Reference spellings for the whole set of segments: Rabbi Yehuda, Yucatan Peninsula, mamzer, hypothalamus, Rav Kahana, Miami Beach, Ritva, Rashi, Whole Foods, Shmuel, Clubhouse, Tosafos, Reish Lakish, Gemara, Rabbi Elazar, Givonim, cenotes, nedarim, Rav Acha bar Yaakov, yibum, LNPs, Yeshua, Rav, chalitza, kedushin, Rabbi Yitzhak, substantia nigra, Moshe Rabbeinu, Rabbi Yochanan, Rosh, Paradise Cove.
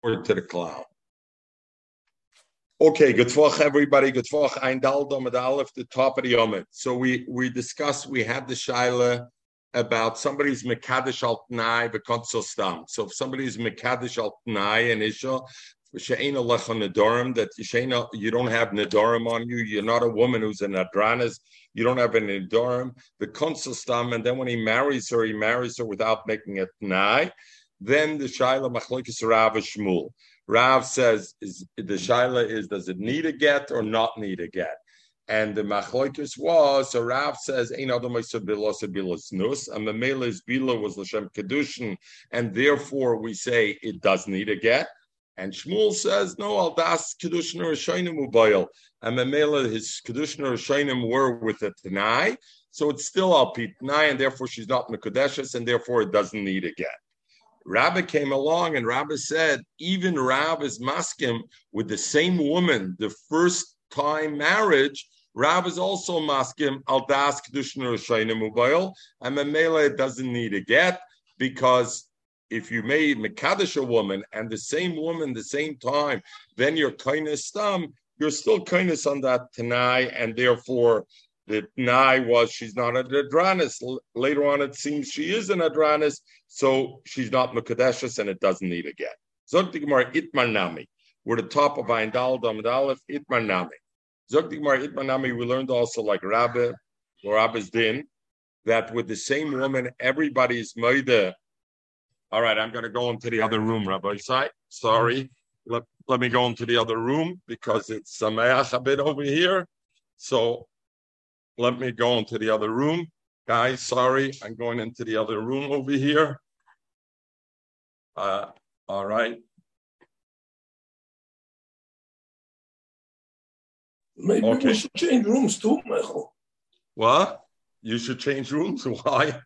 forward to the cloud. Okay, Getvach, everybody. Getvach, Ein Dal Damed Aleph, the top of the Yomit. So we discussed, we had the Shaila about somebody's Mekadesh al Tnai v'Konsol Stam. So if somebody's Mekadesh al Tnai and Isha, She'ena Lecha Nedorim, that She'ena, you don't have Nedorim on you, you're not a woman who's an Adranas, you don't have a Nedorim, v'Konsol Stam, and then when he marries her without making a Tnai. Then the Shaila Machlokes Rav Shmuel. Rav says, the Shaila is, does it need a get or not need a get? And the Machlokes was, so Rav says, Ein Adam Yosef Bilos Bilos Nus, and the Mele's Bila was L'Shem Kedushin, and therefore we say it does need a get. And Shmuel says, no, Al Das Kedushin Rishonim Ubayil, and the Mele, his Kedushin Rishonim were with a Tanai, so it's still Al Pi Tanai, and therefore she's not Mekudeshes, and therefore it doesn't need a get. Rabbi came along and Rabbi said, even Rav is maskim with the same woman, the first time marriage, Rav is also maskim, al das kedushin rishayim ubayil, and memela doesn't need a get, because if you made mekadesh a woman, the same time, then you're kainas stam, you're still kainas on that tanai, and therefore the Tanai was, she's not an Adranis. Later on, it seems she is an Adranis, so she's not Mekadeshes, and it doesn't need a get. Zogti Gemara Itmar Nami. We're the top of Ayin Dal Damad Aleph, Itmar Nami. Zogti Gemara Itmar Nami, we learned also like Rabbi, or Rabbi's Din, that with the same woman, everybody's Moida. All right, I'm going to go into the other room, Rabbi Yitzhak. Sorry. Let me go into the other room, because it's Sameach a bit over here. So, let me go into the other room. Guys, sorry, I'm going into the other room over here. All right. Maybe okay. We should change rooms too, Michael. What? You should change rooms? Why?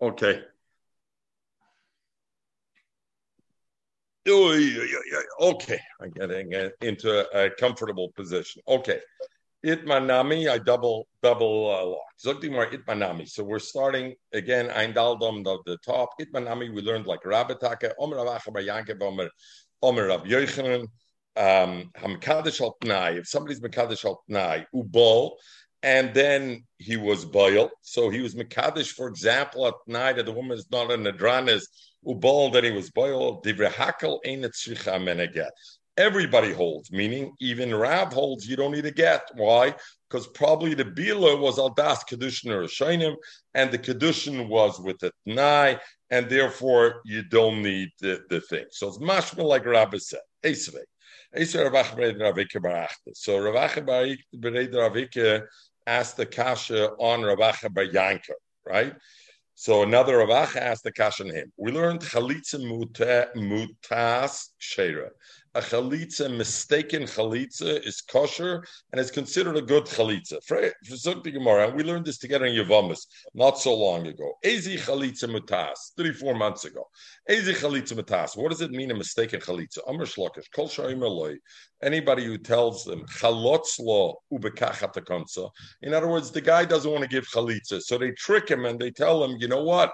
Okay. Okay, I'm getting into a comfortable position. Okay, Itmanami, I double lock. Zogdimar Itmanami. So we're starting again. Ein Daldom of the top. Itmanami. We learned like Rabbi Taka, Rav Acha bar Yaakov, Rabbi Yochanan, Hamkadosh al Tnai. If somebody's Mekadosh al Tnai, Ubol, and then he was Boil. So he was Mekadosh, for example, at night that the woman is not an Adranas. Ubal, that he was boiled, Divrehakel Einat Shicha Meneget. Everybody holds, meaning even Rav holds, you don't need a get. Why? Because probably the Bila was Aldas Kedushin or Shainim, and the Kedushin was with the Tnai, and therefore you don't need the thing. So it's mashma like Rabbi said. Esvei Rav Acha bar Yaakov barachta. So Rav Acha bar Yaakov asked the kasha on Rav Acha bar Yaakov, right? So another Rav Acha asked the kasha on him. We learned chalitza mutas sheira. A chalitza, mistaken chalitza, is kosher and is considered a good chalitza. For Zogdi Gemara, we learned this together in Yevamis not so long ago. Ezi chalitza mutas, 3-4 months ago. Ezi chalitza mutas. What does it mean, a mistaken chalitza? Amr shlokesh, kol shayim eloi. Anybody who tells them chalotz lo ubekachat hakonsa. In other words, the guy doesn't want to give chalitza, so they trick him and they tell him, you know what?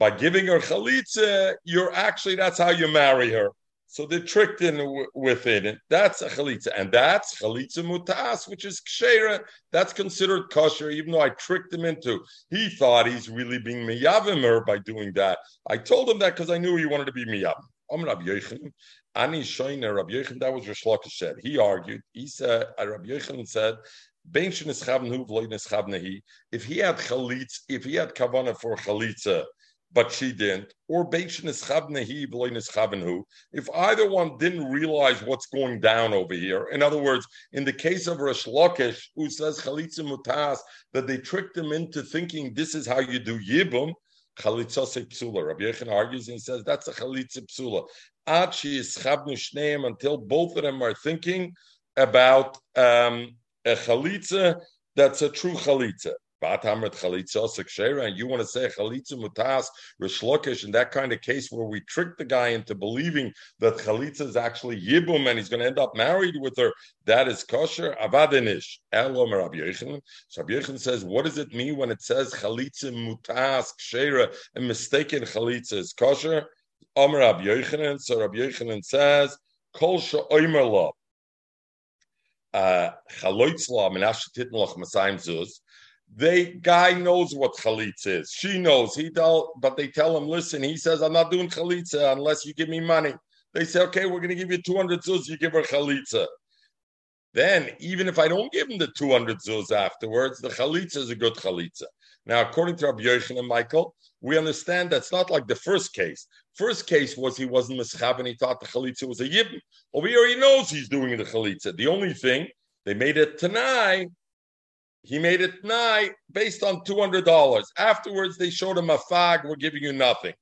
By giving her chalitza, you're actually, that's how you marry her. So they tricked in within it. That's a chalitza. And that's chalitza mutas, which is kshera. That's considered kosher, even though I tricked him into. He thought he's really being miyavim by doing that. I told him that because I knew he wanted to be miyavim. Rabbi Yechen, Ani Shoyner, Rabbi Yechen, that was Reish Lakish said. He argued. He said, Rabbi Yechen said, if he had chalitz, if he had kavanah for chalitza, but she didn't, or if either one didn't realize what's going down over here. In other words, in the case of Reish Lakish, who says chalitza mutas, that they tricked him into thinking this is how you do yibum, chalitza se psula. Rabbi Yechen argues and he says that's a chalitza psula. Ad she yischabnu shneim, until both of them are thinking about a chalitza that's a true chalitza. and you want to say chalitza mutas Reish Lakish in that kind of case where we trick the guy into believing that chalitza is actually yibum and he's going to end up married with her, that is kosher. Avadinish. Elom Rabbi Yechen. So Rabbi Yechen says, what does it mean when it says chalitza mutas kshera and mistaken chalitza is kosher? Amar Rabbi Yochanan. So Rabbi Yochanan says, Kol she'omer la chalitz la menashe titn lach masayim zuz. The guy knows what chalitz is. She knows. But they tell him, listen. He says, I'm not doing chalitza unless you give me money. They say, okay, we're going to give you 200 zuz. You give her chalitza. Then, even if I don't give him the 200 zuz afterwards, the chalitza is a good chalitza. Now, according to Rabbi Yochanan and Michael, we understand that's not like the first case. First case was he wasn't mischav and he thought the chalitza was a yibn. Over here, he knows he's doing the chalitza. The only thing, they made it tanai. He made it tanai based on $200. Afterwards, they showed him a fag, we're giving you nothing.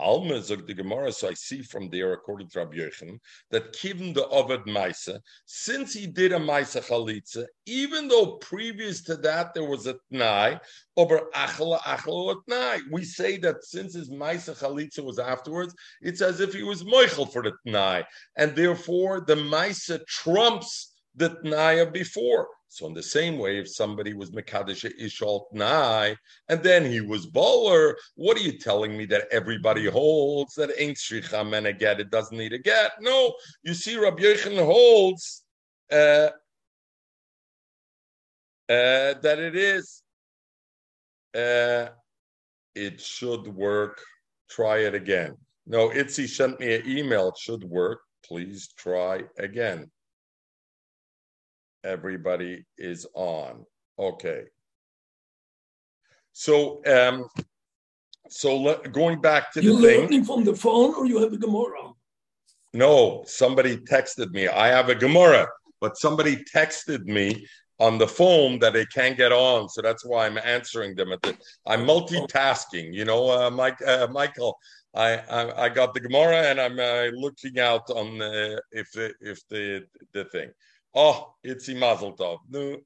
Alma zog the Gemara, so I see from there, according to Rabbi Yochanan, that kivin the Ovad Maisa, since he did a Maisa Chalitza, even though previous to that there was a Tnai, over Achala Tnai. We say that since his Maisa Chalitza was afterwards, it's as if he was Moichel for the Tnai, and therefore the Maisa trumps the Tnai of before. So in the same way, if somebody was Mekadesh Ishal Tnai, and then he was Baller, what are you telling me that everybody holds that ain't Shricha Men a get? It doesn't need a get. No, you see, Rabbi Yochanan holds that it is. It should work. Try it again. No, Itzi sent me an email. It should work. Please try again. Everybody is on. Okay. So, going back to the thing. You're learning from the phone or you have a Gemara? No, somebody texted me. I have a Gemara, but somebody texted me on the phone that they can't get on. So that's why I'm answering them. I'm multitasking. You know, Michael, I got the Gemara and I'm looking out on the thing. Oh, Itzi Mazel Tov. No,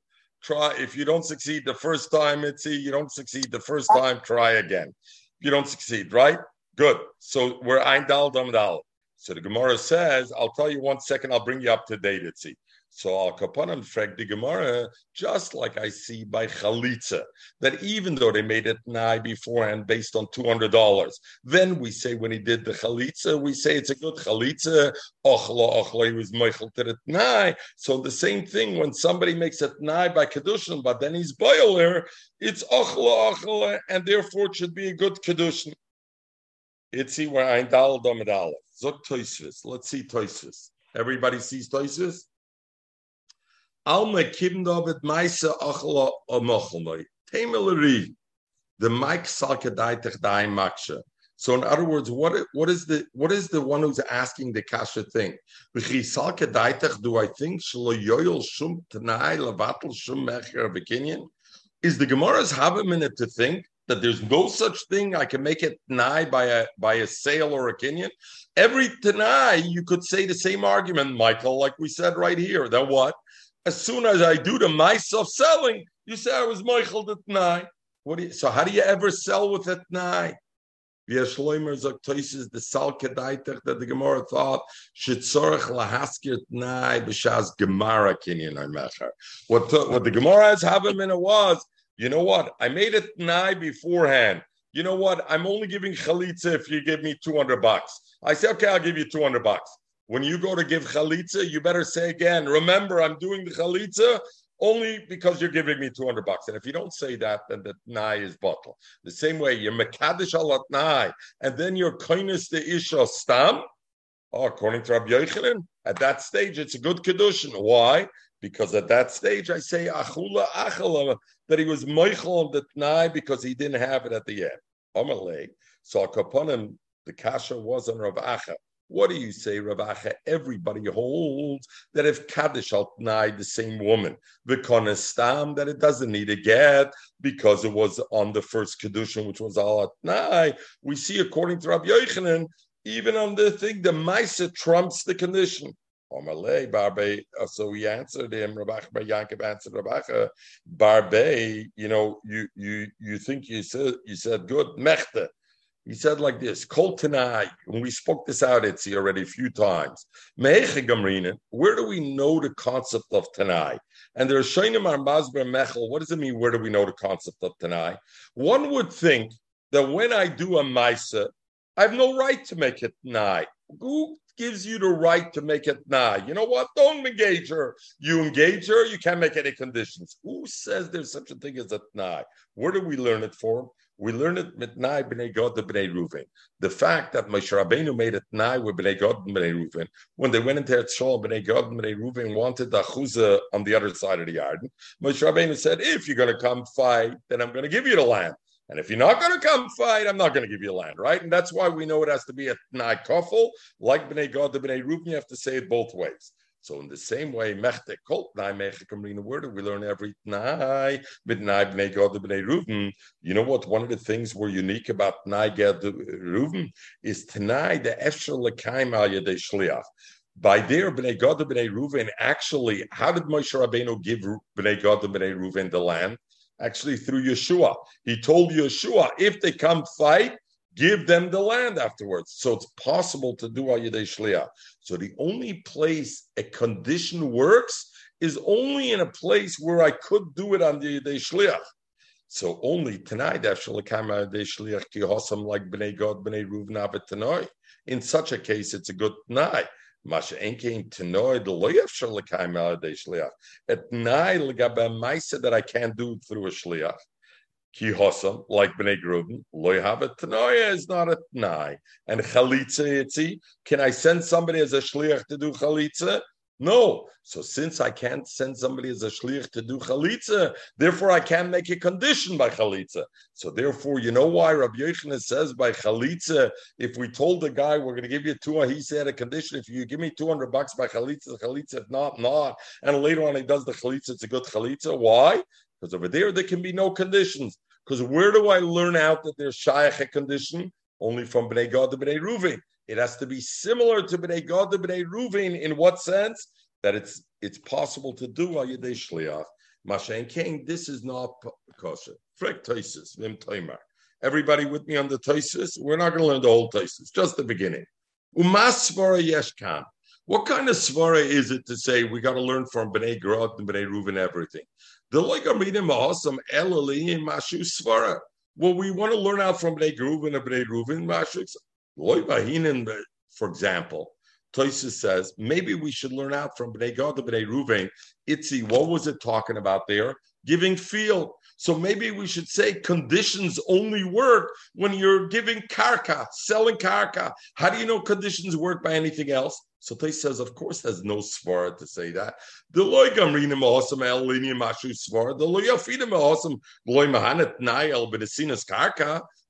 try. If you don't succeed the first time, Itzi, you don't succeed the first time, try again. You don't succeed, right? Good. So we're Ein Dal Dam Dal. So the Gemara says, I'll tell you one second, I'll bring you up to date, Itzi. So Al Kapanam Frek the Gemara, just like I see by Chalitza, that even though they made it Nai beforehand based on $200, then we say when he did the Chalitza, we say it's a good Chalitza, Ochla, he was Meichel to the Tnai. So the same thing when somebody makes a Tnai by Kedushin, but then he's Boiler, it's Ochla, and therefore it should be a good Kedushin. Itzi where Ein Dal Dam Dal. Zok Tosfos. Let's see Tosfos. Everybody sees Tosfos? So in other words, what is the one who's asking the kasha thing? Do I think is the Gemara's have a minute to think that there's no such thing? I can make it tanai by a sale or a kinyan. Every tanai you could say the same argument, Michael, like we said right here. That what? As soon as I do the myself selling, you say I was Michael the Tnai. So how do you ever sell with a Tnai? The Sal Kedaitech that the Gemara thought should Sorach Lahaskir Tnai B'Shaz Gemara Kinyan Mecher. What the Gemara's Havamina was, you know what? I made a Tnai beforehand. You know what? I'm only giving Chalitza if you give me $200. I say, okay, I'll give you $200. When you go to give chalitza, you better say again, remember, I'm doing the chalitza only because you're giving me $200. And if you don't say that, then the tnai is bottle. The same way, you're mekadesh al tnai, and then you're koines the isha stam. Oh, according to Rabbi Yochanan, at that stage, it's a good kedushin. Why? Because at that stage, I say achula, that he was meichel the tnai because he didn't have it at the end. Amalei. So al kaponim, the kasha was on Rav Acha. What do you say, Rav Acha? Everybody holds that if Kaddish al Tnai, the same woman, the Konestam, that it doesn't need a get because it was on the first Kedushin, which was al Tnai. We see, according to Rabbi Yochanan, even on the thing, the Maisa trumps the condition. So he answered him, Rav Acha bar Yaakov answered Rav Acha bar Yaakov, you think you said good, mechte. He said like this, kol tanai, when we spoke this out, it's already a few times. Meche gamrinen, where do we know the concept of tanai? And there are shaynim ar masber mechel, what does it mean, where do we know the concept of tanai? One would think that when I do a maisa, I have no right to make it tanai. Who gives you the right to make it tanai? You know what? Don't engage her. You engage her, you can't make any conditions. Who says there's such a thing as a tanai? Where do we learn it from? We learn it with Tanai Bnei Gad and Bnei Reuven. The fact that Moshe Rabbeinu made it Tanai with Bnei Gad and Bnei Reuven, when they went into Eretz, Bnei Gad and Bnei Reuven wanted the Chuzah on the other side of the Yarden. Moshe Rabbeinu said, if you're going to come fight, then I'm going to give you the land. And if you're not going to come fight, I'm not going to give you land, right? And that's why we know it has to be a Tanai Kofel. Like Bnei Gad and Bnei Reuven, you have to say it both ways. So in the same way, Mechte Kol Tanai Meche Kamrina, where do we learn every Tanai? B'nai B'nai Gad B'nai Reuven. You know what? One of the things we're unique about B'nai Gad Reuven is Tanai the Esher L'Kaim Al Yadei Shliach. By there, B'nai Gad B'nai Reuven, actually, how did Moshe Rabbeinu give B'nai Gad B'nai Reuven the land? Actually, through Yeshua. He told Yeshua, if they come fight, give them the land afterwards. So it's possible to do al yedei shliach. So the only place a condition works is only in a place where I could do it on the yedei shliach. So only tonight, like Bnei Gad, Bnei Reuven, in such a case, it's a good tonight. At night, that I can't do through a shliach. Ki Hossam, like Bnei Gruden, loy hava tanoia is not a tnai. And chalitza itzi, can I send somebody as a shliach to do chalitza? No. So since I can't send somebody as a shliach to do chalitza, therefore I can't make a condition by chalitza. So therefore, you know why Rabbi Yechen says by chalitza, if we told the guy we're going to give you 200, he said a condition, if you give me $200 by chalitza, if not. And later on he does the chalitza, it's a good chalitza. Why? Because over there can be no conditions. Because where do I learn out that there's shayach a condition? Only from Bnei Gad to Bnei Reuven. It has to be similar to Bnei Gad to Bnei Reuven. In what sense? That it's possible to do al yedei shliach. Mashen King, this is not kosher. Frek Tosis, Vim Toimar. Everybody with me on the Tosis? We're not going to learn the whole Tosis, just the beginning. Umas svara yeshkan. What kind of svara is it to say we got to learn from Bnei Gad and Bnei Reuven everything? Well, we want to learn out from Bnei Reuven and Bnei Reuven. For example, Tosafos says, maybe we should learn out from Bnei Gad to Bnei Reuven. Itzi, what was it talking about there? Giving field. So maybe we should say conditions only work when you're giving karka, selling karka. How do you know conditions work by anything else? So Tosafos says, of course, there's no svara to say that.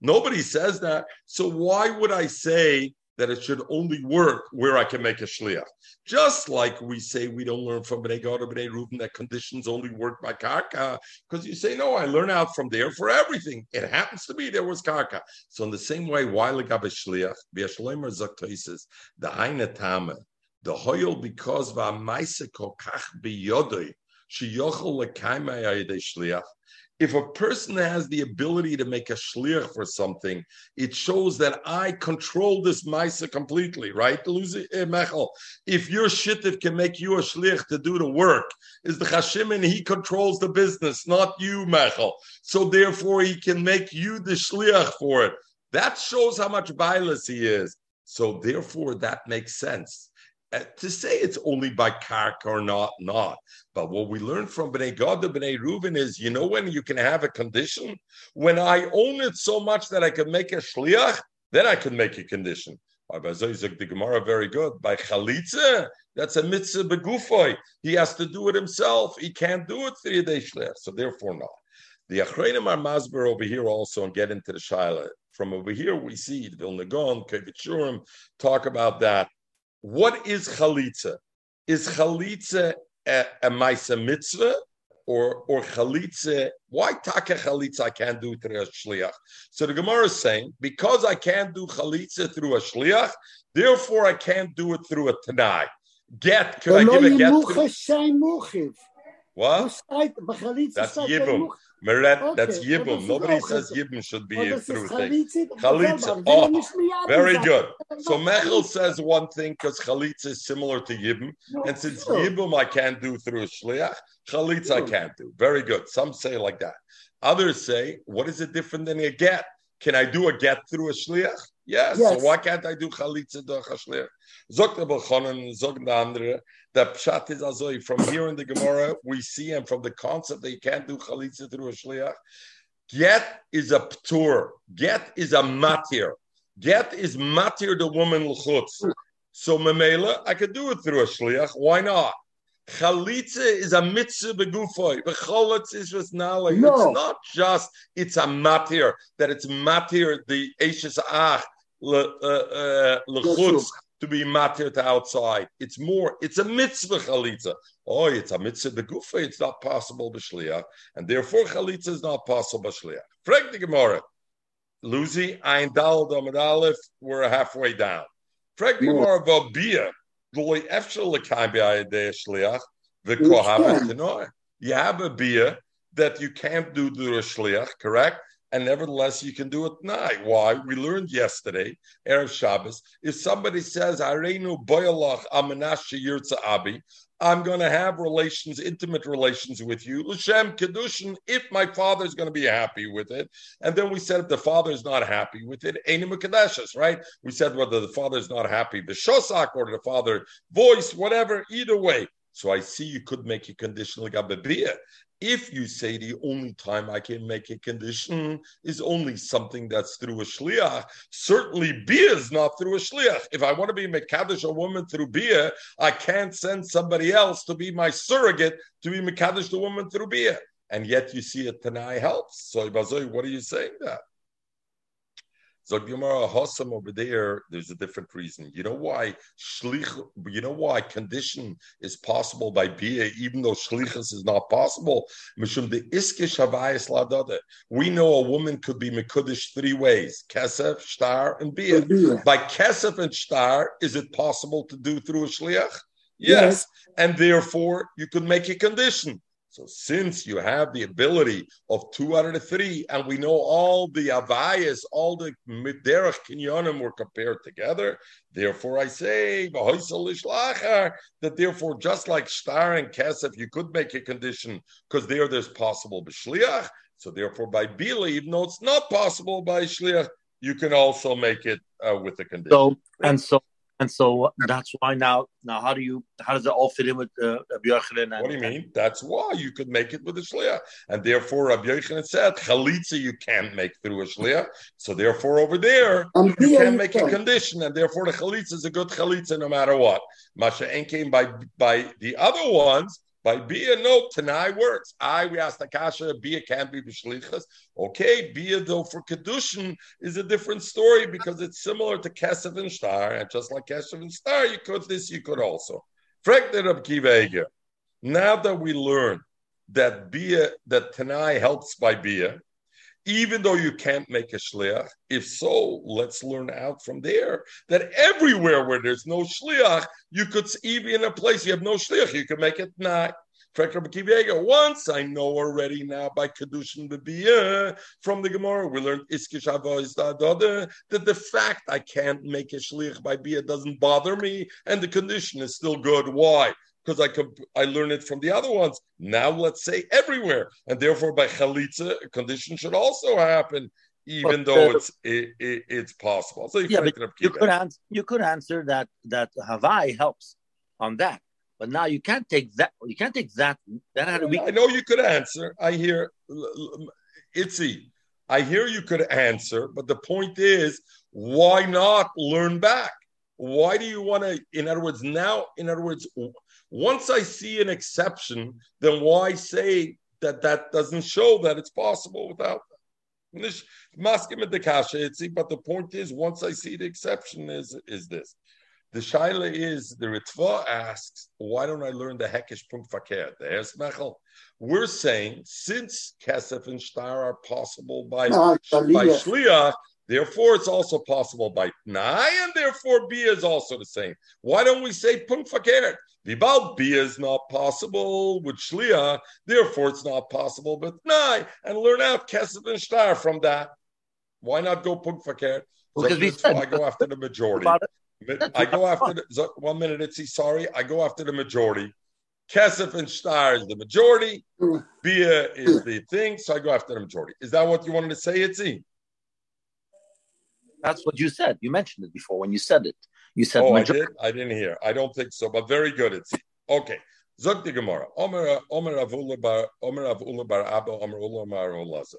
Nobody says that. So why would I say that it should only work where I can make a shliach? Just like we say we don't learn from Bnei Gad or Bnei Reuven that conditions only work by karka, because you say, no, I learn out from there for everything. It happens to be there was karka. So in the same way, why legab shliach? B'yashleimer zaktoises, the hainatama, the hoyol because v'amaisa kokach biyodoi, sheyochol lekaimai ayidei shliach. If a person has the ability to make a shliach for something, it shows that I control this maisa completely, right? If your shittif can make you a shliach to do the work, is the Chashim and he controls the business, not you, Mechel. So therefore he can make you the shliach for it. That shows how much bailas he is. So therefore that makes sense. To say it's only by karka or not. But what we learned from Bnei Gad to Bnei Reuven is, you know when you can have a condition? When I own it so much that I can make a shliach, then I can make a condition. The Gemara, very good. By chalitza, that's a mitzvah begufoi. He has to do it himself. He can't do it 3 day shliach. So therefore not. The Achreinim are masber over here also and get into the Shaila. From over here we see Vilna Gaon, Kevichurim, talk about that. What is chalitza? Is chalitza a maisa mitzvah or chalitza? Why taka chalitza? I can't do it through a shliach. So the Gemara is saying, because I can't do chalitza through a shliach, therefore I can't do it through a tanai. Get, could I give a get? What? That's Yibum. Meret, okay, that's Yibum. Nobody says Yibum should be through things. Chalitza. Oh, very good. So Mechel says one thing because Chalitza is similar to Yibum. And since Yibum I can't do through Shliach, Chalitza I can't do. Very good. Some say like that. Others say, what is it different than a get? Can I do a get through a Shliach? Yes. So why can't I do Chalitza durch a Shliach? Zog the Belchonen, Zog the Andere. The Pshat is Azoi. From here in the Gemara, we see, and from the concept that you can't do Chalitza through a Shliach, get is a Ptur. Get is a Matir. Get is Matir, the woman L'chutz. So Memela, I could do it through a Shliach. Why not? Chalitza is a mitzvah begufoi. Becholatz is just nala. It's not just, it's a matir. That it's matir, the eishes ach, lechutz, to be matir to outside. It's more, it's a mitzvah chalitza. Oh, it's a mitzvah begufoi. It's not possible b'shliach. And therefore chalitza is not possible b'shliach. Frag the Gemara. Luzi, ayin dal, damad aleph, we're halfway down. Frag the Gemara, v'abiyah. You have a beer that you can't do the shliach, correct? And nevertheless, you can do it now. Why? We learned yesterday, Erev Shabbos, if somebody says, I'm going to have relations, intimate relations with you, L'shem Kedushin, if my father's going to be happy with it. And then we said, if the father's not happy with it, Einim HaKadashas, right? We said whether the father's not happy, the Shosak, or the father voice, whatever, either way. So I see you could make a condition like a bebiyah. If you say the only time I can make a condition is only something that's through a shliach, certainly bia is not through a shliach. If I want to be mekadosh a woman through bia, I can't send somebody else to be my surrogate to be mekadosh the woman through bia. And yet you see it Tanai helps. So Ibazoi, what are you saying that? So Gemara Hossam over there, there's a different reason. You know why shlich? You know why condition is possible by bia, even though shlichus is not possible. Mishum de iskish havayis ladada. We know a woman could be mekudesh three ways: kesef, shtar, and bia. By kesef and shtar, is it possible to do through a shliach? Yes, and therefore you could make a condition. So since you have the ability of 2 out of 3, and we know all the avayas, all the derech kinyonim were compared together, therefore I say, that therefore just like shtar and kesef, you could make a condition, because there's possible b'shliach, so therefore by bila, even though it's not possible by shliach, you can also make it with a condition. So that's why now how does it all fit in with Rabbi Yochanan? What do you mean? That's why you could make it with a shliach, and therefore Rabbi Yochanan said chalitza you can't make through a shliach. So therefore over there you can make a condition, and therefore the chalitza is a good chalitza no matter what. Masha ain't came by the other ones. By bia, no, Tanai works. We asked Akasha, bia can't be b'shlichas. Okay, bia, though, for Kedushin is a different story because it's similar to Kesef and Shtar. And just like Kesef and Shtar, you could also. Frekter Reb Kiva Eiger. Now that we learn that Tanai helps by bia, even though you can't make a shliach, if so, let's learn out from there that everywhere where there's no shliach, you could, even in a place you have no shliach, you can make it not. Once I know already now by Kedushin B'Biyah from the Gemara, we learned that the fact I can't make a shliach by Biyah doesn't bother me, and the condition is still good. Why? Because I learn it from the other ones. Now let's say everywhere, and therefore by chalitza, a condition should also happen, even though it's possible. So you could answer that Hawaii helps on that, but now you can't take that. You can't take that. I know you could answer. I hear Itzi. I hear you could answer, but the point is, why not learn back? Why do you want to? In other words. Once I see an exception, then why say that doesn't show that it's possible without that? But the point is, once I see the exception, is this. The Shaila is, the Ritva asks, why don't I learn the Hekesh Punkt Fakir? We're saying, since Kesef and Shtar are possible by Shliach, Therefore, it's also possible by Tnai, and therefore Bia is also the same. Why don't we say Punk Fakeret? Vibal Bia is not possible with Shliah, therefore it's not possible with Tnai, and learn out Kesed and Shtar from that. Why not go Punk Fakeret? I go after the majority. I go after the, 1 minute, Itzi, sorry. I go after the majority. Kesef and Shtar is the majority. Bia is the thing, so I go after the majority. Is that what you wanted to say, Itzi? That's what you said. You mentioned it before when you said it. You said majority. I did? I didn't hear. I don't think so, but very good, Itzi. Okay. Zog the Gemara. Omer Avula bar Abba, Omer Ulomar Olaza.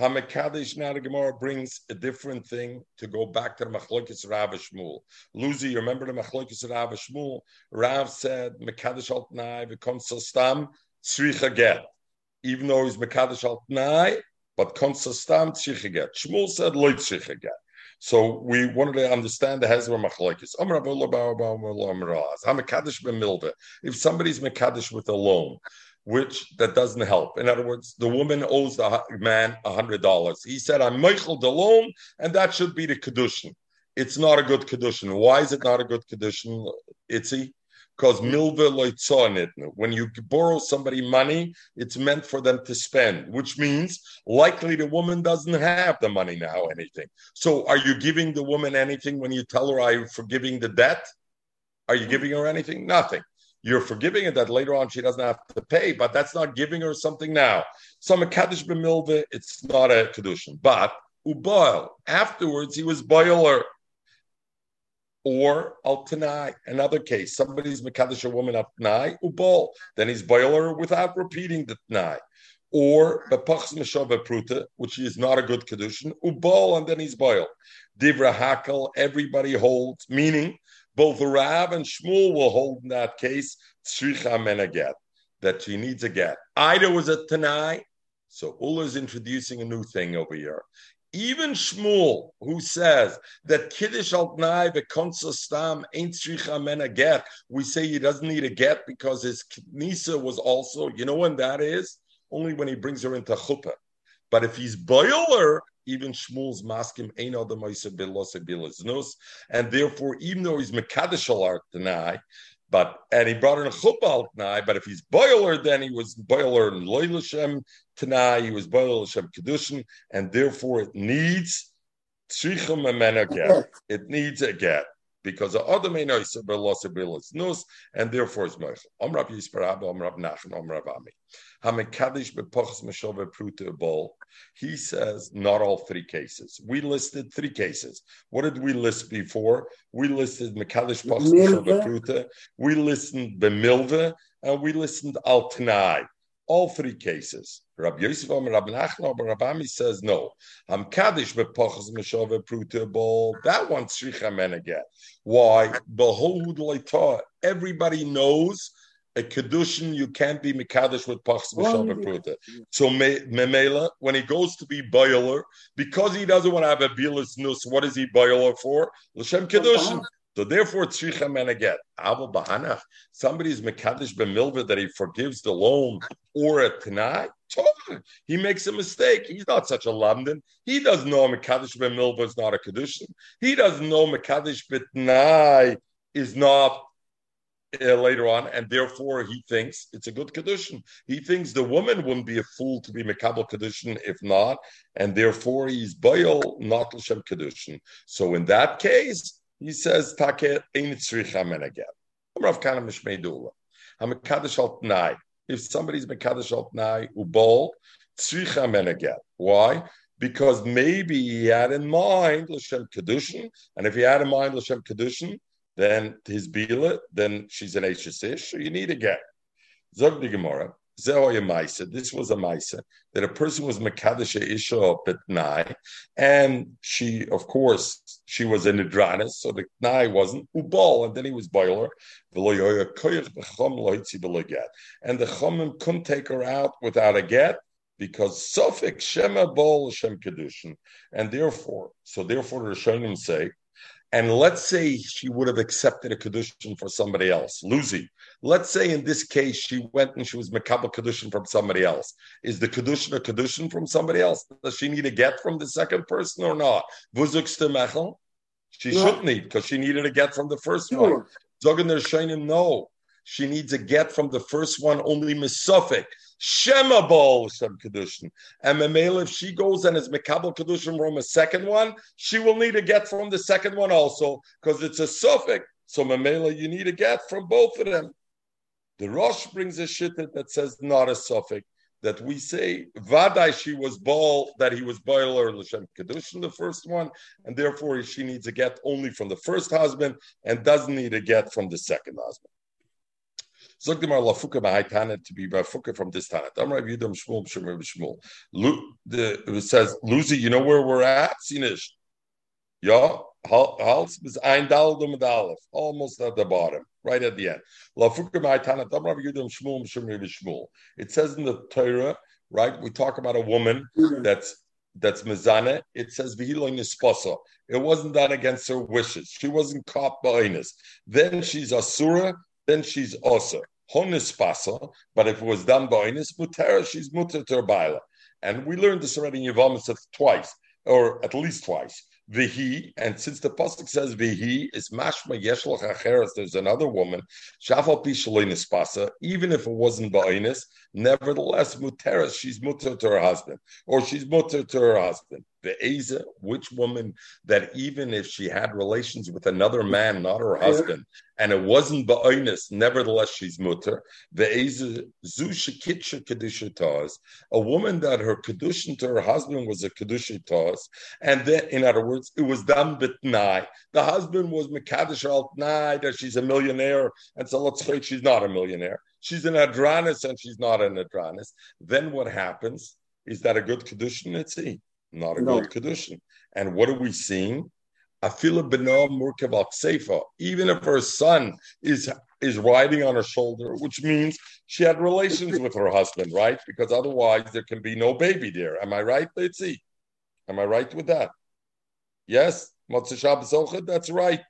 Hamekadesh, now the Gemara brings a different thing to go back to the Machlokes Rav Shmuel. Luzi, you remember the Machlokes Rav Shmuel? Rav said, Mekadesh al Tnai, v'konsastam tzricha get. Even though he's Mekadesh al Tnai, but konsastam tzricha get. Shmuel said, loy tzricha get. So we wanted to understand the Hezra Machlokes. Hamekadesh b'milveh. If somebody's Mekadesh with a loan, which that doesn't help. In other words, the woman owes the man $100. He said, I'm Michael Delon, and that should be the Kedushin. It's not a good Kedushin. Why is it not a good Kedushin, Itzi? Because Milva Loitzon Itna. When you borrow somebody money, it's meant for them to spend, which means likely the woman doesn't have the money now, anything. So are you giving the woman anything when you tell her, I'm forgiving the debt? Are you giving her anything? Nothing. You're forgiving it that later on she doesn't have to pay, but that's not giving her something now. So mekadesh b'milveh, it's not a kedushin. But uboil, afterwards he was boiler. Or al tanai, another case, somebody's mekadesh a woman al tanai, uboil, then he's boiler without repeating the tanai. Or bepachs meshove pruta, which is not a good kedushin, uboil, and then he's boil. Divra hakel, everybody holds, meaning both Rav and Shmuel will hold in that case tzricha men a get, that she needs a get. Ida was a Tanai, so Ullah is introducing a new thing over here. Even Shmuel, who says that Kiddush al Tanai v'konsa stam ain't tzricha men a get, we say he doesn't need a get because his Nisa was also, you know when that is? Only when he brings her into chuppah. But if he's boiler, even Shmuel's maskim ain't other ma'aser bilos, and therefore, even though he's mekadesh al tanai, but and he brought in chuppah al tanai, but if he's boiler, then he was boiler in loy l'shem tanai, he was boiler l'shem kedushin, and therefore it needs tzrichum amena get. It needs a get because the other ma'aser bilos, and therefore it's ma'aser. Om Rabbi Yisparab, Om Rabbi Nachman, Om Rabbi Ami. He says not all three cases. We listed three cases. What did we list before? We listed Mekadesh Pachs Meshove Pruta, we listed Bemilva, and we listed Al Tanai. All three cases. Rabbi Yosef Rabbi Nachman, Rabbi Ami says no. Hamkadesh Bepachs Meshove Pruta Bol. That one Sricha Meneget. Why? Behold Leitah. Everybody knows a kedushin, you can't be mekadesh with pachs b'shalva pruta. So memela, when he goes to be boiler, because he doesn't want to have a bilas nus, what is he boiler for? L'shem kedushin. So therefore, tzricha menaget. Avol b'hanach, somebody's mekadesh b'milveh that he forgives the loan or a tanai. He makes a mistake. He's not such a lamdan. He doesn't know mekadesh b'milveh is not a kedushin. He doesn't know mekadesh b'tanai is not. Later on, and therefore he thinks it's a good kedushin. He thinks the woman wouldn't be a fool to be mekabel kedushin if not, and therefore he's bayal not l'shem kedushin. So in that case, he says takeh ein tzricha men again. Rav Kahana mishmei dula. Hamekadosh al tnai. If somebody's mekadosh al tnai ubal tzricha men again. Why? Because maybe he had in mind l'shem kedushin, and if he had in mind l'shem kedushin, then his bila, then she's an HSish, so you need a get. Zog di Gemara, Zehoya Maisa, this was a Maisa, that a person was Mekadesh Isha Betnai, and she, of course, she was a Nidranis, so the Tnai wasn't Ubal, and then he was Boiler. And the Chomim couldn't take her out without a get, because Sofik Shema Bol Shem Kedushin. And therefore, so therefore the Rishonim say, And let's say she would have accepted a kedushin for somebody else, Lucy. Let's say in this case she went and she was mekabel kedushin from somebody else. Is the kedushin a kedushin from somebody else? Does she need a get from the second person or not? She should need, because she needed a get from the first one. Zogen der Shainim, no. She needs a get from the first one only misofik. Shema bol shem kedushin. And Mamela, if she goes and is mekabel kedushin from a second one, she will need a get from the second one also, because it's a suffix. So Mamela, you need a get from both of them. The Rosh brings a shittit that says not a suffix, that we say vadai she was ball, that he was boiler l'shem kedushin, the first one, and therefore she needs a get only from the first husband and doesn't need a get from the second husband. To be from this Tanat. It says, Lucy, you know where we're at? Sinish. Yeah. Almost at the bottom, right at the end. It says in the Torah, right? We talk about a woman that's mezaneh. It says it wasn't done against her wishes. She wasn't caught by Inus. Then she's asura. Then she's also honispasa, but if it was done by Ines Mutera, she's Mutter Terbaila. And we learned this already in Yevamseth twice, or at least twice. Vihi, and since the pasuk says Vihi, is Mashma Yeshlach Acheres, there's another woman, Shafal Pishalinis Pasa, even if it wasn't by Ines, nevertheless, Mutera, she's Mutter to her husband, or she's Mutter to her husband. The Eza, which woman that even if she had relations with another man, not her husband, and it wasn't ba'onis, nevertheless she's mutter. The Eza zu shekitsha kedusha taz, a woman that her kedushin to her husband was a kedusha taz, and then in other words, it was done b'tnai. The husband was mekadosh al tnai that she's a millionaire, and so let's say she's not a millionaire. She's an adranis and she's not an adranis. Then what happens is that a good kedushin itzi. Not a good kedushin. And what are we seeing? Afila b'no murkev al kseifa. Even if her son is riding on her shoulder, which means she had relations with her husband, right? Because otherwise there can be no baby there. Am I right? Let's see. Am I right with that? Yes? Motzei Shabbos Ochad? That's right.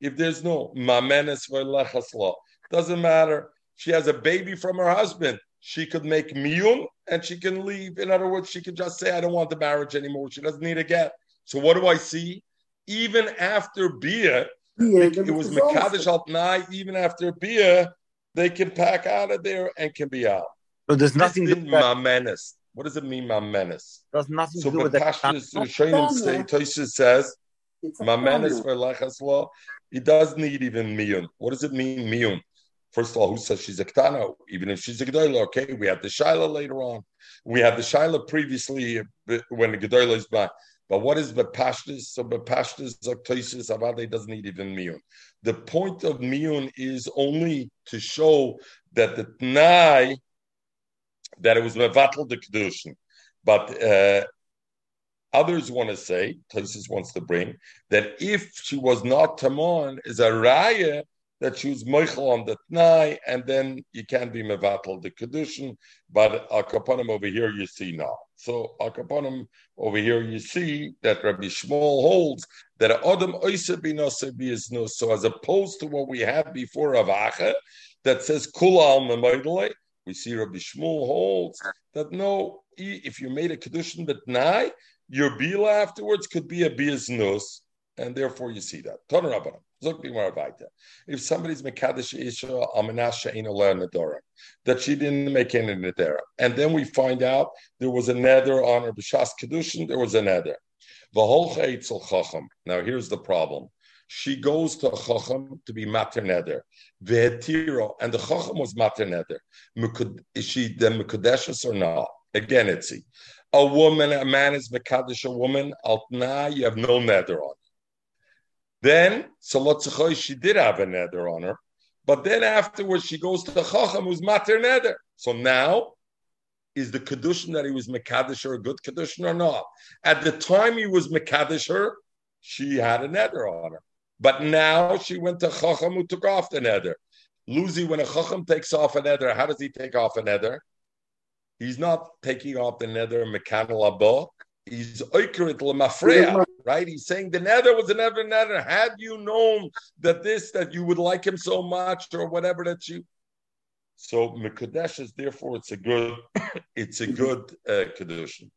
If there's no mamenes v'lechas lo, doesn't matter. She has a baby from her husband. She could make miyum and she can leave. In other words, she can just say, I don't want the marriage anymore. She doesn't need a get. So what do I see? Even after Bia, it was Mekadesh Altnai, even after Bia, they can pack out of there and can be out. So there's nothing to do with mamenes. What does it mean, mamenes? There's nothing to do with that. So Tosha says, mamenes v'lechas lo, it does need even miyum. What does it mean, miyum? First of all, who says she's a Ketana? Even if she's a Gedoyla, okay, we had the Shaila later on. We had the Shaila previously when the Gedoyla is black. But what is Bepashtis? So Bepashtis, Zaktoisis, Avade doesn't need even Miyun. The point of Miyun is only to show that the Tnai, that it was Mevatel the Kedushin. But others want to say, Tosis wants to bring, that if she was not Tamon, is a Raya, that she was Meichel on the Tnai, and then you can't be Mevatel the Kedushin, but Al Kaponim over here you see now. So Al Kaponim over here you see that Rabbi Shmuel holds that Adam Oiseh Binosebi is no. So as opposed to what we had before Rav Acha that says Kula Al Memoidele, we see Rabbi Shmuel holds that no, if you made a Kedushin the Tnai, your Bila afterwards could be a Biznus, and therefore you see that. Ton Rabbanam. If somebody's mekadesh isha amenasha ain't allowed nadara, that she didn't make any nadara, and then we find out there was a nether on her b'shas kedushin, there was a nether. Now here's the problem: she goes to a chacham to be mater nether, v'hetiro, and the chacham was mater nether. Is she the mekadeshes or not? Again, it's a woman. A man is mekadesh a woman altna. You have no nether on. Then, so she did have a nether on her, but then afterwards she goes to the Chacham who's mater nether. So now, is the Kedushin that he was Mekadesh her a good Kedushin or not? At the time he was Mekadesh her, she had a nether on her. But now she went to Chacham who took off the nether. Luzi, when a Chacham takes off a nether, how does he take off a nether? He's not taking off the nether Mekan Labo. He's Oikrit Lemafreya. right? He's saying the nether was another nether. Had you known that this, that you would like him so much or whatever that you. So Mekadesh is therefore it's a good kedushin.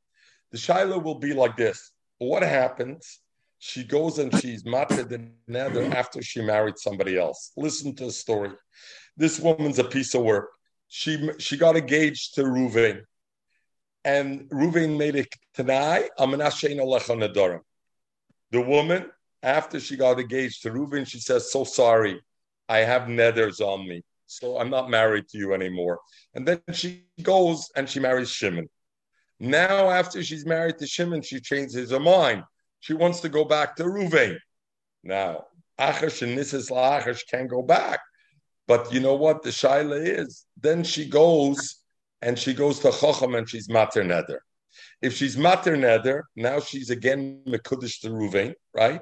The Shiloh will be like this. What happens? She goes and she's matzed the nether after she married somebody else. Listen to the story. This woman's a piece of work. She got engaged to Reuven. And Reuven made a Tanai, Amanashein Alecha Nedarim. The woman, after she got engaged to Reuven, she says, so sorry, I have nethers on me. So I'm not married to you anymore. And then she goes and she marries Shimon. Now, after she's married to Shimon, she changes her mind. She wants to go back to Reuven. Now, Achash and Nisas La'achash can't go back. But you know what the Shaila is? Then she goes and she goes to Chocham and she's Mater Neder. If she's Mater Neder, now she's again Mekudesh to Reuven, right?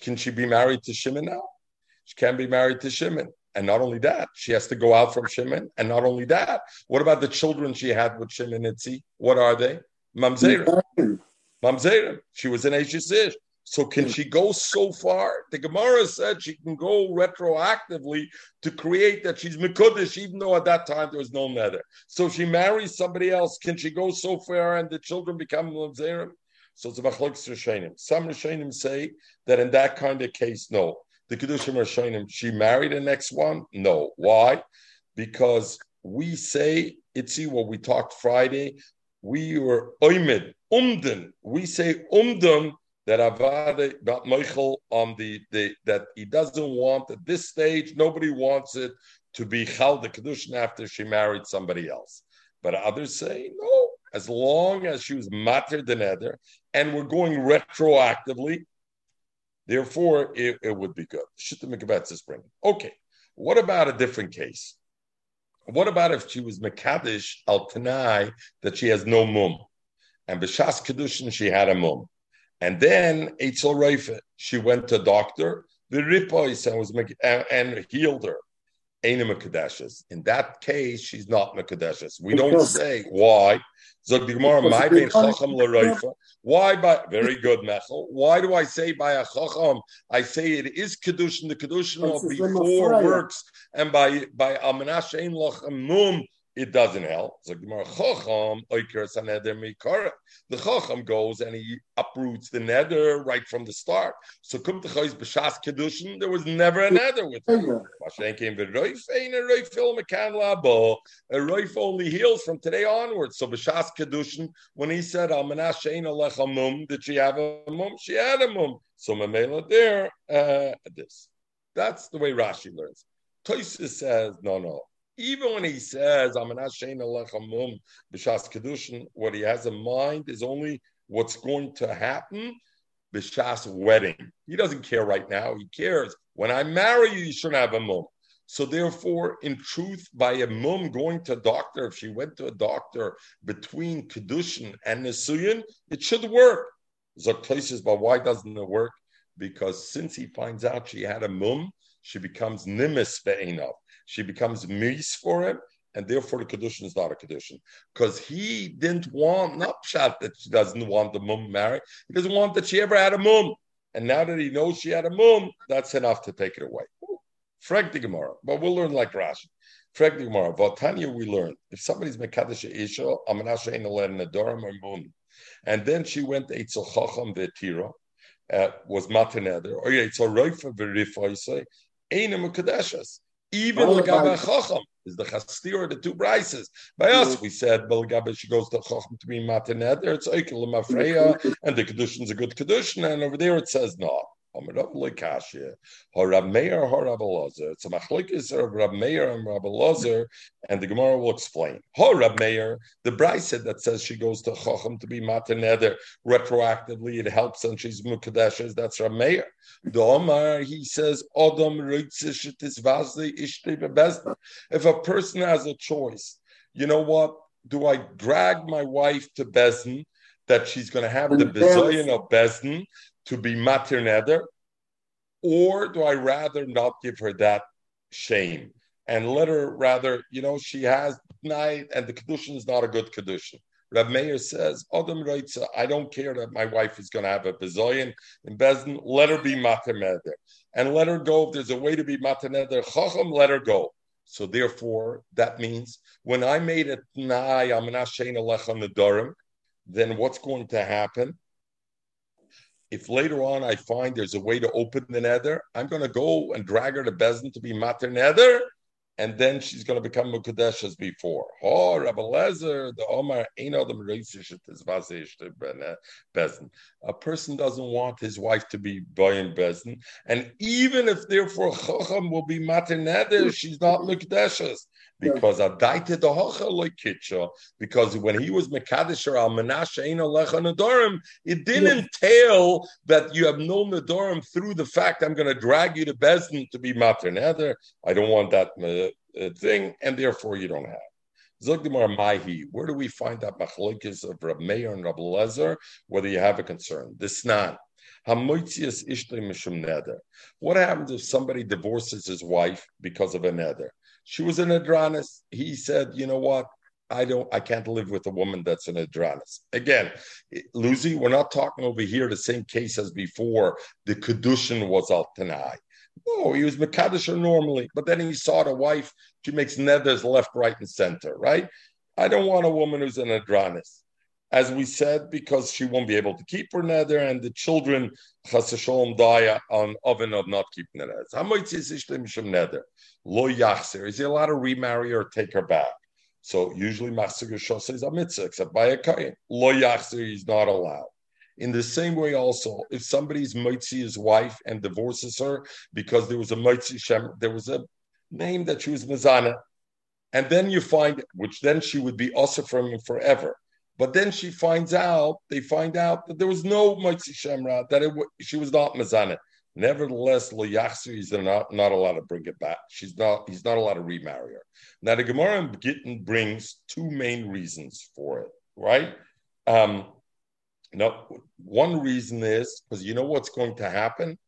Can she be married to Shimon now? She can't be married to Shimon. And not only that, she has to go out from Shimon. And not only that, what about the children she had with Shimon and Itzi? What are they? Mamzerim. She was an Eishes Ish. So can she go so far? The Gemara said she can go retroactively to create that she's Mekudesh, even though at that time there was no nether. So if she marries somebody else, can she go so far and the children become Mamzerim? So it's a Machlokes Rishonim. Some Rishonim say that in that kind of case, no. The Kedushim Rishonim, she married the next one? No. Why? Because we say, Itzi, what we talked Friday, we were Oimid, Umden. We say Umden, that Avada got Meichel on the that he doesn't want at this stage. Nobody wants it to be Chal the Kedushin after she married somebody else. But others say no. As long as she was Mater the Neder, and we're going retroactively, therefore it would be good. Shita Mekavetz is bringing. Okay, what about a different case? What about if she was Mekadesh al Tanai that she has no mum, and B'shas Kedushin she had a mum? And then Eitzel Reifa, she went to a doctor, the Ripois, and healed her. Eina Mekadeshes. In that case, she's not Mekadeshes. We don't say why. Zog the Gemara, my bein Chacham l'Reifa. Why by, very good, Mechel. Why do I say by a Chacham? I say it is Kedushin, the Kedushin of before works, and by Amanash Ein Lachem Mum, it doesn't help. The Chacham goes and he uproots the nether right from the start. So kum t'chayis b'shas kedushin, there was never a nether with him. A roif only heals from today onwards. So b'shas kedushin, when he said did she have a mum? She had a mum. So mamela there, this. That's the way Rashi learns. Tosafos says no. Even when he says, I'm not shein alecha mum b'shas kedushin, what he has in mind is only what's going to happen b'shas wedding. He doesn't care right now. He cares. When I marry you, you shouldn't have a mum. So therefore, in truth, by a mum going to a doctor, if she went to a doctor between kedushin and nesuyin, it should work. Zok places, but why doesn't it work? Because since he finds out she had a mum, she becomes nimis be'einav. She becomes mis for him, and therefore the kedushin is not a kedushin. Because he didn't want, not pshat that she doesn't want the mum married. He doesn't want that she ever had a mum. And now that he knows she had a mum, that's enough to take it away. Frag the Gemara, but we'll learn like Rashi. Frag the Gemara, Vatanya we learn. If somebody's mekadesh isha, amanasha ein alein nedarim or mum, and then she went eitzel chacham v'tira, was mataneder, or eitzel roifa v'rifa, you say, ein mekadeshes. Even Belgaba Chacham is the Chastir of the two prices. By us, we said Belgaba, she goes to Chacham to be Mataneder. It's Eikel Mafreya, and the Kedushin's a good Kedushin. And over there, it says not. Amarav Lekashia, or Rav Meir, or Rav Elazar. It's a Machlokes of Rav Meir and Rav Elazar, and the Gemara will explain. Or Rav Meir, the brayse that says she goes to Chacham to be Mataneder retroactively, it helps, and she's Mukadeshes. That's Rav Meir. The Omar, he says, if a person has a choice, you know what? Do I drag my wife to Bezdin that she's going to have the bezoyin of Bezdin to be mater neder, or do I rather not give her that shame and let her rather, you know, she has night and the kedushin is not a good kedushin. Rav Meir says, Adam Reitza, I don't care that my wife is going to have a bazillion in Bezdin. Let her be mataneder. And let her go. If there's a way to be mataneder, chacham, let her go. So therefore, that means when I made a t'nai, I'm not shein alech on the Nedarim, then what's going to happen? If later on I find there's a way to open the nether, I'm going to go and drag her to Bezdin to be mater nether, and then she's going to become Mukadesh as before. Oh, Rabbi Elazar, the Omar, ain't all the Bezdin. A person doesn't want his wife to be Bayan Bezdin, and even if therefore Chacham will be mater nether, she's not Mukadesh. Because Adaita the Hocha like Kitcha, because when he was Mekadesher al Menashe Ein Alecha Nedarim, it didn't entail that you have no Nedarim through the fact I'm going to drag you to Bezdin to be Mater Neder. I don't want that thing, and therefore you don't have. Zogdimar Mahi, where do we find that Machlokes of Rav Meir and Rav Elazar? Whether you have a concern, this not. Hamoitzias Ishtli Mishum Neder. What happens if somebody divorces his wife because of a Neder? She was an Adranis. He said, you know what? I can't live with a woman that's an Adranis. Again, Lucy, we're not talking over here the same case as before. The Kedushin was al Tanai. No, he was Mekadesher normally, but then he saw the wife. She makes nethers left, right, and center, right? I don't want a woman who's an Adranis. As we said, because she won't be able to keep her nether, and the children chas v'shalom die on oven of not keeping the nether. Lo yachzer. Is he allowed to remarry or take her back? So usually machzor shosay is a mitzvah, except by a kain. Lo yachzer, he's not allowed. In the same way, also, if somebody's mitzi his wife and divorces her because there was a mitzi shem, there was a name that she was mezana, and then you find which then she would be also from him forever. But then she finds out, they find out that there was no Motzi Shemra, that she was not Mazana. Nevertheless, Lo Yachzir is not allowed to bring it back. He's not allowed to remarry her. Now, the Gemara in Gittin brings two main reasons for it, right? One reason is, because you know what's going to happen?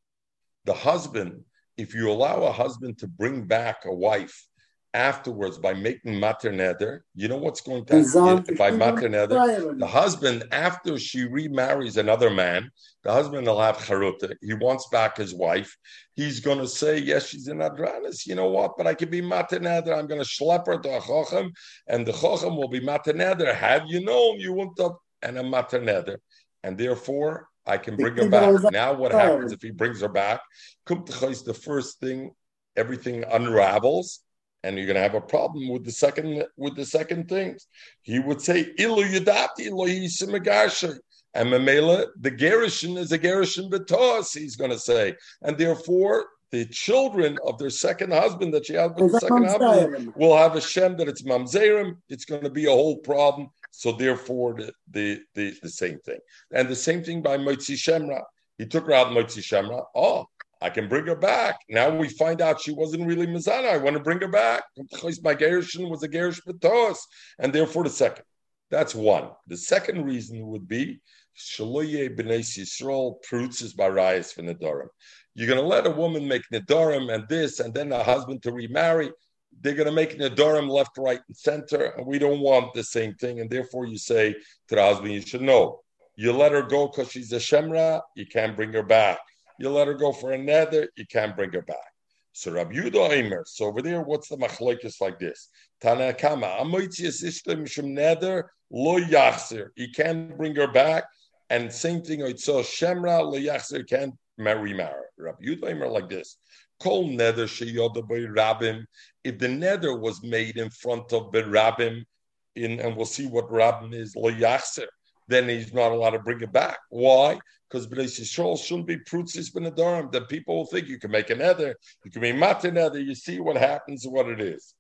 The husband, if you allow a husband to bring back a wife afterwards, by making mater nether, you know what's going to happen if I mater nether? The husband, after she remarries another man, the husband will have charuta. He wants back his wife. He's going to say, yes, she's an adranis. You know what? But I can be mater nether. I'm going to schlep her to a chochem, and the chochem will be mater nether. Had you known, you wouldn't have, and a mater nether. And therefore, I can bring her back. Now, what happens if he brings her back? The first thing, everything unravels. And you're going to have a problem with the second things. He would say, Ilu Yadati Loyisa Megarsha. And Mamela, the Gerishin is a Gerishin Batos, he's going to say. And therefore, the children of their second husband that she had with the second husband will have a shem that it's Mamzerim. It's going to be a whole problem. So therefore, the same thing. And the same thing by Motzi Shemra. He took her out Motzi Shemra. Oh, I can bring her back. Now we find out she wasn't really Mizana. I want to bring her back. My Gerishin was a Gerish Batos, and therefore the second. That's one. The second reason would be Shaloye B'nei Yisrael Prutzes Barayas for Nedarim. You're going to let a woman make Nedarim and this, and then a husband to remarry. They're going to make Nedarim left, right, and center, and we don't want the same thing. And therefore you say to the husband, you should know. You let her go because she's a Shemra, you can't bring her back. You let her go for another, you can't bring her back. So Rabbi Yehuda Eimer, so over there, what's the machlokes like this? Tana Kama, Amoitzias Ishta Mishum Neder, Lo Yachzer, he can't bring her back. And same thing, Oitzo Shemra, Lo Yachzer, can't remarry. Rabbi Yehuda Eimer like this. Kol Neder Sheyoda B'Rabbim. If the Neder was made in front of B'Rabbim, and we'll see what Rabbim is, Lo Yachzer, then he's not allowed to bring it back. Why? Because B'nai Yisrael shouldn't be prutzis b'nedarim. That people will think you can make an nether, you can be mat an nether. You see what happens, what it is.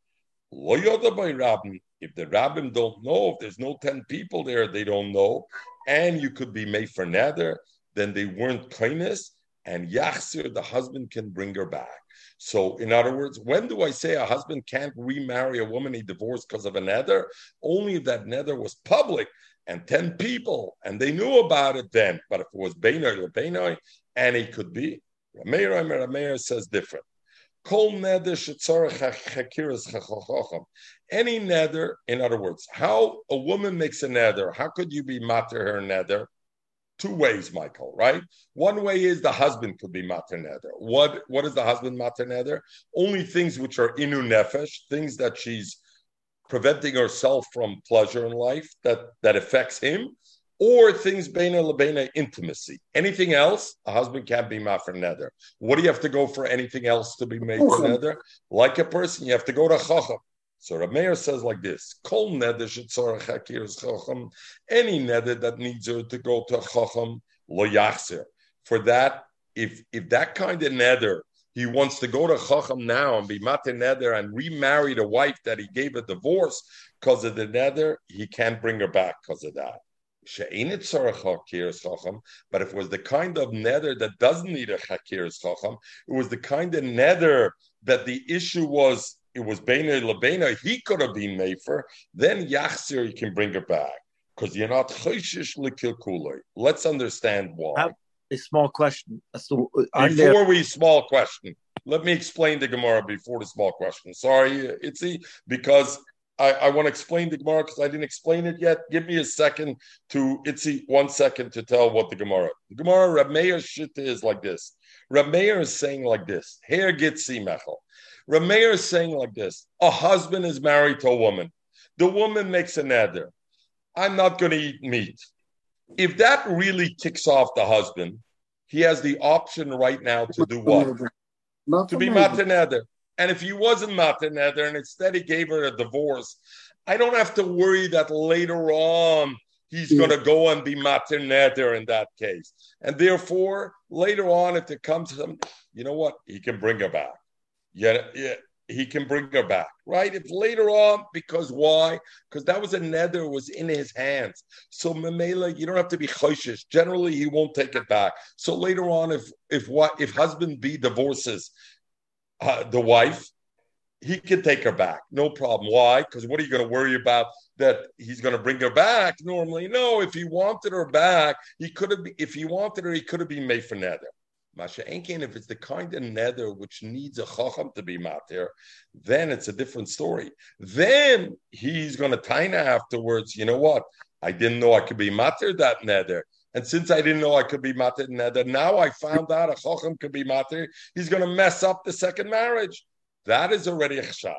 Lo yoda by Rabbim. If the Rabbim don't know, if there's no 10 people there, they don't know, and you could be made for nether, then they weren't kindness, and Yachzir, the husband, can bring her back. So, in other words, when do I say a husband can't remarry a woman he divorced because of a nether? Only if that nether was public, and 10 people, and they knew about it then. But if it was Beinoi or Beinoi, and it could be. Rameir says different. Kol neder shetzarach hakiras chacham. Any neder, in other words, how a woman makes a neder, how could you be mater her neder? Two ways, Michael, right? One way is the husband could be mater neder. What is the husband mater neder? Only things which are inu nefesh, things that she's preventing herself from pleasure in life that affects him, or things beina lebeina intimacy. Anything else, a husband can't be mafer neder. What do you have to go for anything else to be made neder? Like a person, you have to go to chacham. So Rav Meir says like this: Kol neder shetzorach hakiras chacham. Any neder that needs her to go to chacham lo yachzer. For that, if that kind of neder, he wants to go to chacham now and be mater neder and remarry the wife that he gave a divorce because of the neder, he can't bring her back because of that. But if it was the kind of nether that doesn't need a chakiras chacham, it was the kind of nether that the issue was, it was beina lebeina, he could have been mefer, then yachsir, you can bring her back. Because you're not choshish l'kilkuloi. Let's understand why. A small question. Let me explain the Gemara before the small question. Sorry, Itzi, because I want to explain the Gemara because I didn't explain it yet. Give me a second to, Itzi, 1 second to tell what the Gemara. The Gemara, Rav Meir's Shitta is like this. Rav Meir is saying like this. Here Gitzi Mechel. Rav Meir is saying like this. A husband is married to a woman. The woman makes a neder. I'm not going to eat meat. If that really ticks off the husband, he has the option right now to do what? Not to be mater neder. And if he wasn't mater neder and instead he gave her a divorce, I don't have to worry that later on he's going to go and be mater neder in that case. And therefore, later on, if it comes to him, you know what? He can bring her back. Yeah, he can bring her back, right? If later on, because why? Because that was a neder, was in his hands. So Mamela, you don't have to be choshish. Generally, he won't take it back. So later on, if husband B divorces the wife, he can take her back. No problem. Why? Because what are you going to worry about that he's going to bring her back normally? No, if he wanted her back, he could have, if he wanted her, he could have been made for nether. Masha Enkin, if it's the kind of nether which needs a chacham to be mater, then it's a different story. Then he's going to taina afterwards. You know what? I didn't know I could be mater that nether. And since I didn't know I could be mater neder, now I found out a chacham could be mater. He's going to mess up the second marriage. That is already a chashash.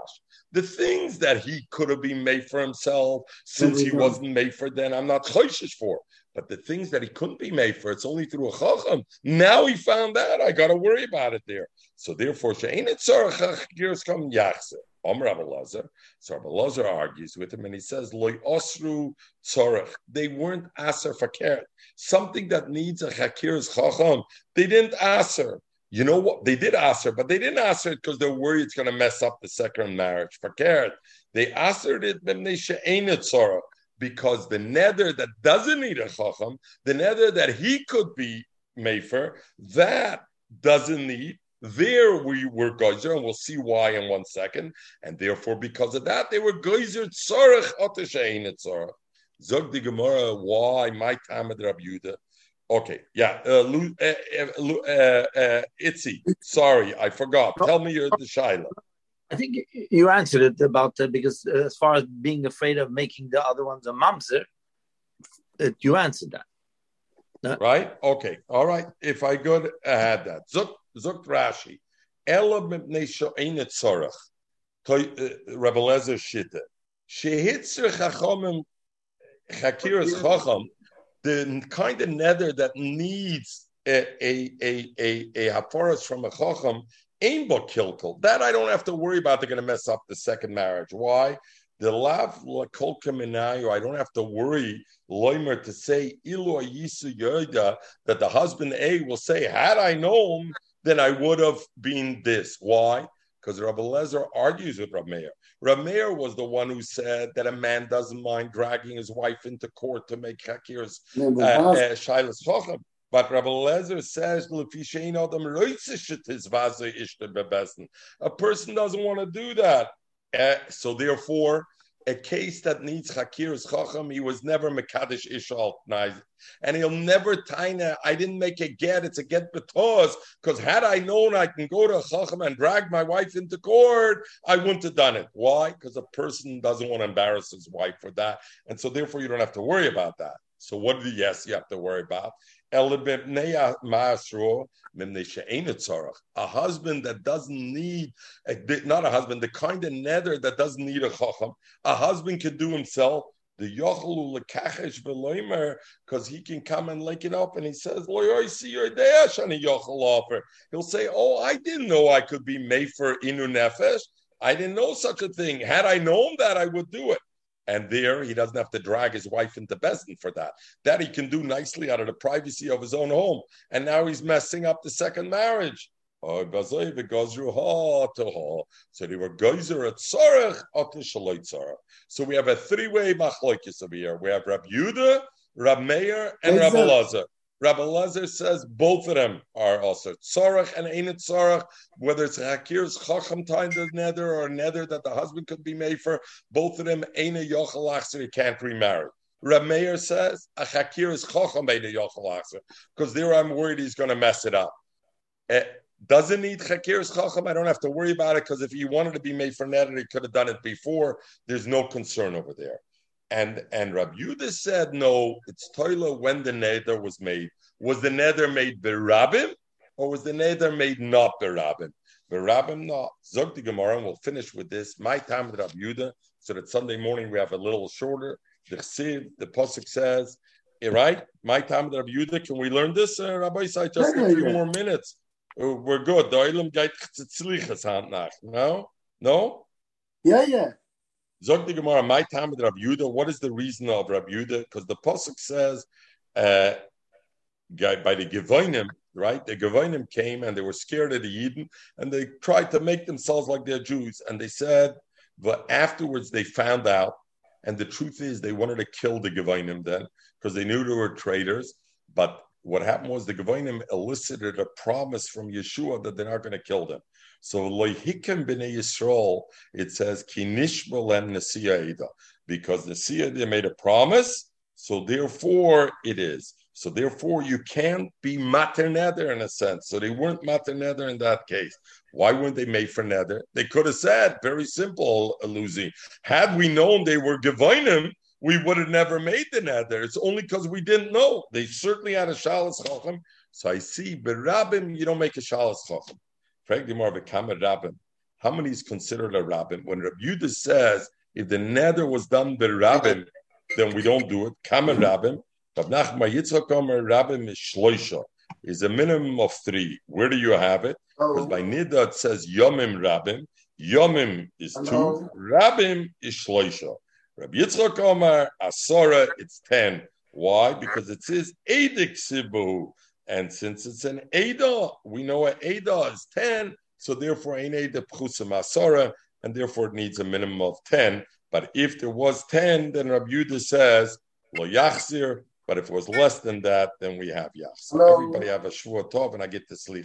The things that he could have been made for himself, since he wasn't made for then, I'm not choshish for. But the things that he couldn't be made for, it's only through a chacham. Now he found out. I got to worry about it there. So therefore, she'ein tzarach hakiras chacham yachzer. Rabbi Elazar. So Rabbi Elazar argues with him and he says, Loi osru tzorech. They weren't aser fakert. Something that needs a chakiras chacham. They didn't aser. You know what? They did aser, but they didn't aser it because they're worried it's going to mess up the second marriage. Fakert. They asered it b'mnei she'ein tzorech, because the nether that doesn't need a chacham, the nether that he could be mefer, that doesn't need. There we were geyser, and we'll see why in 1 second. And therefore, because of that, they were geyser tzorech oteshein tzorech. Zog the Gemara, why my Talmid Rabbi Yehuda? Okay, yeah, Itzi. Sorry, I forgot. Tell me you're the Shaila. I think you answered it about because as far as being afraid of making the other ones a mamzer, you answered that. No? Right? Okay. All right. If I could, I had that. Zuk Rashi, Ela mipnei she'ein tzorach. Rabbi Elazar Shitta, shehitzur chachamim chakiras chacham, the kind of nether that needs a haporas from a chacham, ein bo kilkul. That I don't have to worry about. They're going to mess up the second marriage. Why? The lav l'kol kaminayu. I don't have to worry. Loimer to say ilu yisu yoda, that the husband A will say, had I known, then I would have been this. Why? Because Rabbi Elazar argues with Rav Meir. Rav Meir was the one who said that a man doesn't mind dragging his wife into court to make chakiras shaylas chacham. But Rabbi Elazar says, a person doesn't want to do that. So therefore, a case that needs Hakir's Chacham, he was never Mekadesh Ishal. And he'll never Taina, I didn't make a get, it's a get because had I known I can go to Chacham and drag my wife into court, I wouldn't have done it. Why? Because a person doesn't want to embarrass his wife for that. And so therefore you don't have to worry about that. So what do you have to worry about? A husband that doesn't need, not a husband, the kind of nether that doesn't need a chacham. A husband can do himself, because he can come and lick it up and he says, he'll say, oh, I didn't know I could be mefer inu nefesh. I didn't know such a thing. Had I known that, I would do it. And there, he doesn't have to drag his wife into Besdin for that. That he can do nicely out of the privacy of his own home. And now he's messing up the second marriage. So they were geyser at tzorach at shaloi tzorach. So we have a three-way machlokes over here. We have Rabbi Yehuda, Rav Meir, and Rabbi Elazar. Rabbi Elazar says both of them are also tzorach and ain't tzorach, whether it's hakir's chacham time the nether or nether that the husband could be made for, both of them ain't yochel achzer, he can't remarry. Rav Meir says a hakir's chacham ain't yochel achzer, because there I'm worried he's going to mess it up. Doesn't need Chakir's Chacham. I don't have to worry about it because if he wanted to be made for nether, he could have done it before. There's no concern over there. And Rabbi Yehuda said, no, it's Toila when the nether was made. Was the nether made Berabim or was the nether made not Berabim? Berabim, not. Zog the Gemara, and we'll finish with this. My time with Rabbi Yehuda, so that Sunday morning we have a little shorter. The Chsiv, the Pasuk says, right? My time with Rabbi Yehuda, can we learn this? Rabbi Yitzhak, just a few more minutes. We're good. The Oilem geht tzlichas hand nach. No? No? Yeah. Zog the Gemara, my time with Rabbi Yehuda, what is the reason of Rabbi Yehuda? Because the Pasuk says, by the Givonim, right? The Givonim came and they were scared of the Yidden and they tried to make themselves like they're Jews. And they said, but afterwards they found out. And the truth is they wanted to kill the Givonim then because they knew they were traitors. But what happened was the Gevonim elicited a promise from Yeshua that they're not going to kill them. So Lohikim b'nei Yisrael, it says, Ki nishma lem nesiya eda, because nesiya they made a promise, so therefore it is. So therefore you can't be mater nether in a sense. So they weren't mater nether in that case. Why weren't they made for nether? They could have said, very simple, Luzi, had we known they were Gevonim, we would have never made the nether. It's only because we didn't know. They certainly had a shalas chacham. So I see, berabim, you don't make a shalas chacham. How many is considered a rabbim? When Rabbi Yehuda says, if the nether was done berabim, then we don't do it. Kamer rabbim. Rav Nachman Yitzchak Omer rabbim is shloisha. Is a minimum of 3. Where do you have it? Because by Nida it says yomim rabbim. Yomim is 2. Rabbim is shloisha. Rabbi Yitzchak Omar, Asora, it's 10. Why? Because it says Eidik Sibu. And since it's an Eidah, we know an Eidah is 10. So therefore, Ein Eidah P'chusam Asora. And therefore, it needs a minimum of 10. But if there was 10, then Rabbi Yehuda says, Lo Yachzir. But if it was less than that, then we have Yachzir. Everybody have a Shvuah Tov, and I get to sleep.